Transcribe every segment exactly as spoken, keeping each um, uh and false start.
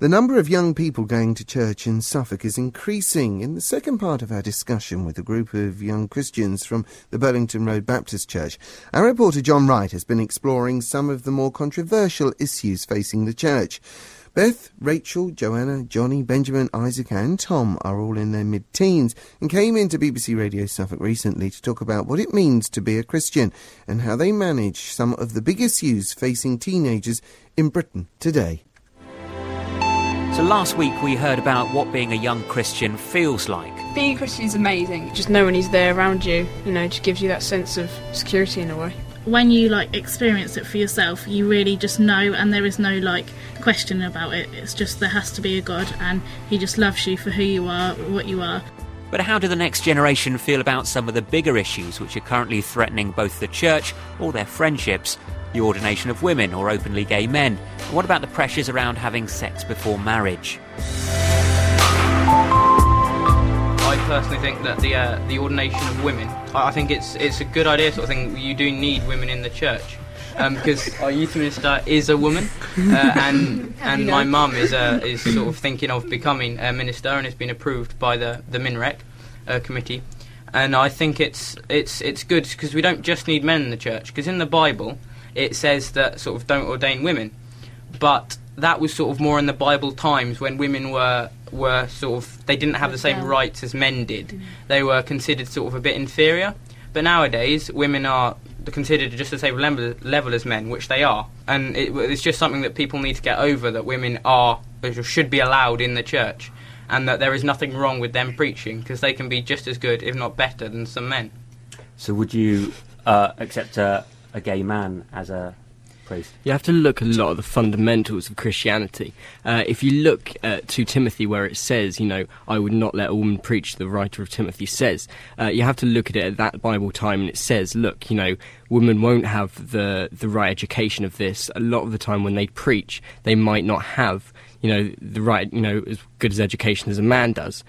The number of young people going to church in Suffolk is increasing. In the second part of our discussion with a group of young Christians from the Burlington Road Baptist Church, our reporter John Wright has been exploring some of the more controversial issues facing the church. Beth, Rachel, Joanna, Jonny, Benjamin, Isaac and Tom are all in their mid-teens and came into B B C Radio Suffolk recently to talk about what it means to be a Christian and how they manage some of the big issues facing teenagers in Britain today. So last week we heard about what being a young Christian feels like. Being a Christian is amazing. Just knowing he's there around you, you know, just gives you that sense of security in a way. When you like experience it for yourself, you really just know, and there is no like question about it. It's just there has to be a God, and he just loves you for who you are, what you are. But how do the next generation feel about some of the bigger issues which are currently threatening both the church or their friendships, the ordination of women or openly gay men? And what about the pressures around having sex before marriage? I personally think that the uh, the ordination of women, I think it's it's a good idea, sort of thing. You do need women in the church, um, because our youth minister is a woman, uh, and and my mum is uh, is sort of thinking of becoming a minister and has been approved by the the Minrec uh, committee, and I think it's it's it's good because we don't just need men in the church, because in the Bible it says that sort of don't ordain women, but that was sort of more in the Bible times when women were were sort of, they didn't have the same rights as men did. Mm. They were considered sort of a bit inferior. But nowadays, women are considered just the same level, level as men, which they are. And it, it's just something that people need to get over, that women are, should be allowed in the church, and that there is nothing wrong with them preaching, because they can be just as good, if not better, than some men. So would you uh, accept a, a gay man as a... You have to look at a lot of the fundamentals of Christianity. Uh, if you look at Second Timothy, where it says, you know, I would not let a woman preach, the writer of Timothy says, uh, you have to look at it at that Bible time, and it says, look, you know, women won't have the, the right education of this. A lot of the time when they preach, they might not have, you know, the right, you know, as good as education as a man does.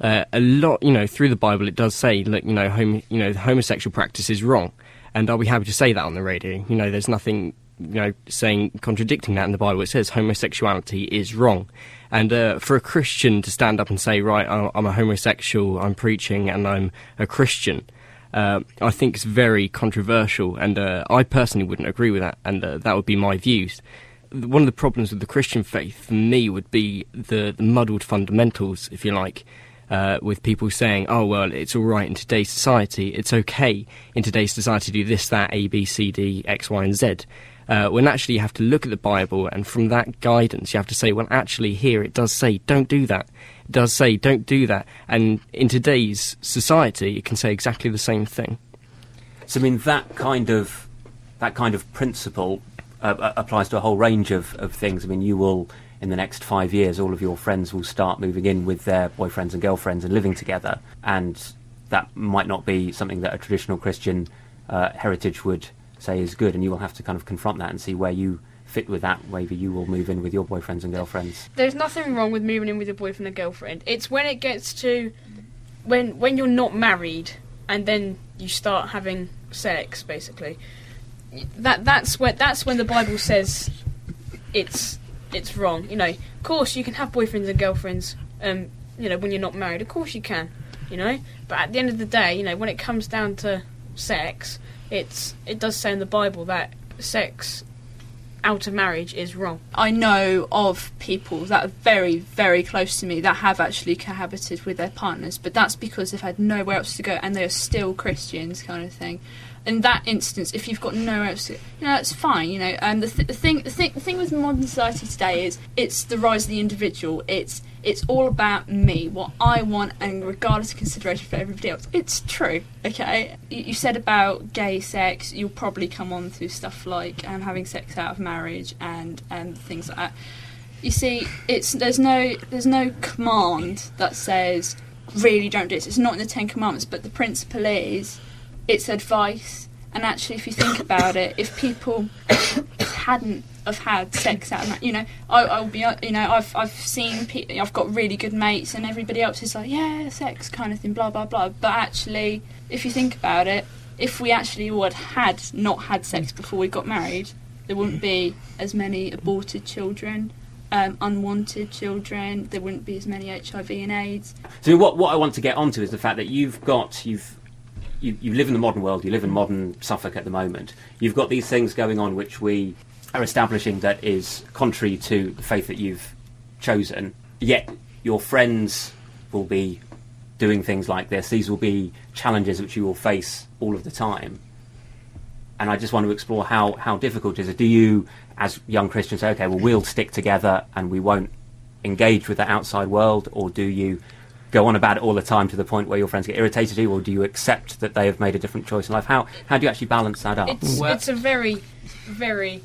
Uh, a lot, you know, through the Bible, it does say, look, you know, homo- you know, homosexual practice is wrong. And I'll be happy to say that on the radio. You know, there's nothing... you know, saying, contradicting that in the Bible. It says homosexuality is wrong. And uh, for a Christian to stand up and say, right, I'm a homosexual, I'm preaching, and I'm a Christian, uh, I think it's very controversial, and uh, I personally wouldn't agree with that, and uh, that would be my views. One of the problems with the Christian faith, for me, would be the, the muddled fundamentals, if you like, Uh, with people saying, oh, well, it's all right in today's society, it's okay in today's society to do this, that, A, B, C, D, X, Y, and Z, uh, when actually you have to look at the Bible, and from that guidance you have to say, well, actually here it does say don't do that, it does say don't do that, and in today's society it can say exactly the same thing. So, I mean, that kind of, that kind of principle uh, applies to a whole range of, of things. I mean, you will... in the next five years, all of your friends will start moving in with their boyfriends and girlfriends and living together, and that might not be something that a traditional Christian uh, heritage would say is good, and you will have to kind of confront that and see where you fit with that, whether you will move in with your boyfriends and girlfriends. There's nothing wrong with moving in with your boyfriend and girlfriend. It's when it gets to... when when you're not married, and then you start having sex, basically. That That's when, that's when the Bible says it's... it's wrong. You know, of course you can have boyfriends and girlfriends, um, you know, when you're not married, of course you can, you know, but at the end of the day, you know, when it comes down to sex, it's it does say in the Bible that sex out of marriage is wrong. I know of people that are very, very close to me that have actually cohabited with their partners, but that's because they've had nowhere else to go and they are still Christians, kind of thing. In that instance, if you've got nowhere else to go, you know, it's fine, you know. Um, the, th- the, thing, the, thing, the thing with modern society today is it's the rise of the individual. It's it's all about me, what I want, and regardless of consideration for everybody else. It's true, okay? You, you said about gay sex, you'll probably come on to stuff like um, having sex out of marriage and um, things like that. You see, it's there's no there's no command that says, really don't do this. It's not in the Ten Commandments, but the principle is... it's advice, and actually, if you think about it, if people hadn't have had sex out of marriage, you know, I, I'll be, you know, I've I've seen, pe- I've got really good mates, and everybody else is like, yeah, sex kind of thing, blah blah blah. But actually, if you think about it, if we actually would had not had sex before we got married, there wouldn't be as many aborted children, um, unwanted children. There wouldn't be as many H I V and AIDS. So what what I want to get onto is the fact that you've got you've you, you live in the modern world. You live in modern Suffolk at the moment. You've got these things going on which we are establishing that is contrary to the faith that you've chosen. Yet your friends will be doing things like this. These will be challenges which you will face all of the time. And I just want to explore how, how difficult it is. Do you, as young Christians, say, OK, well, we'll stick together and we won't engage with the outside world? Or do you go on about it all the time to the point where your friends get irritated at you? Or do you accept that they have made a different choice in life? How how do you actually balance that up? It's, well, it's a very, very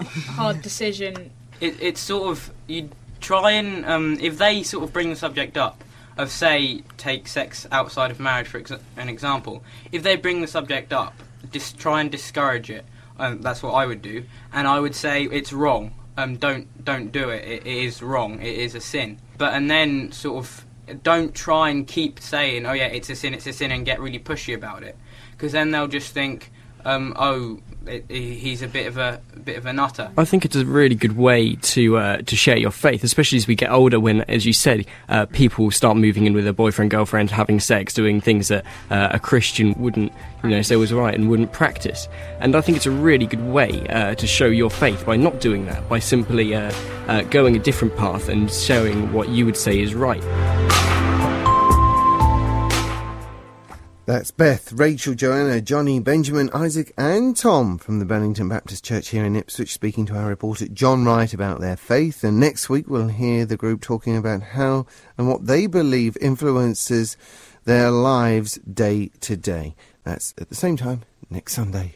hard decision. It, it's sort of, you try and, um, if they sort of bring the subject up, of, say, take sex outside of marriage for ex- an example, if they bring the subject up, just try and discourage it. Um, that's what I would do, and I would say it's wrong. Um, don't don't do it. it. It is wrong. It is a sin. But and then sort of don't try and keep saying, oh yeah, it's a sin, it's a sin, and get really pushy about it, because then they'll just think, um, oh, it, it, he's a bit of a, a bit of a nutter. I think it's a really good way to uh, to share your faith, especially as we get older. When, as you said, uh, people start moving in with their boyfriend, girlfriend, having sex, doing things that uh, a Christian wouldn't, you know, say was right and wouldn't practice. And I think it's a really good way uh, to show your faith by not doing that, by simply uh, uh, going a different path and showing what you would say is right. That's Beth, Rachel, Joanna, Jonny, Benjamin, Isaac and Tom from the Bennington Baptist Church here in Ipswich speaking to our reporter John Wright about their faith. And next week we'll hear the group talking about how and what they believe influences their lives day to day. That's at the same time next Sunday.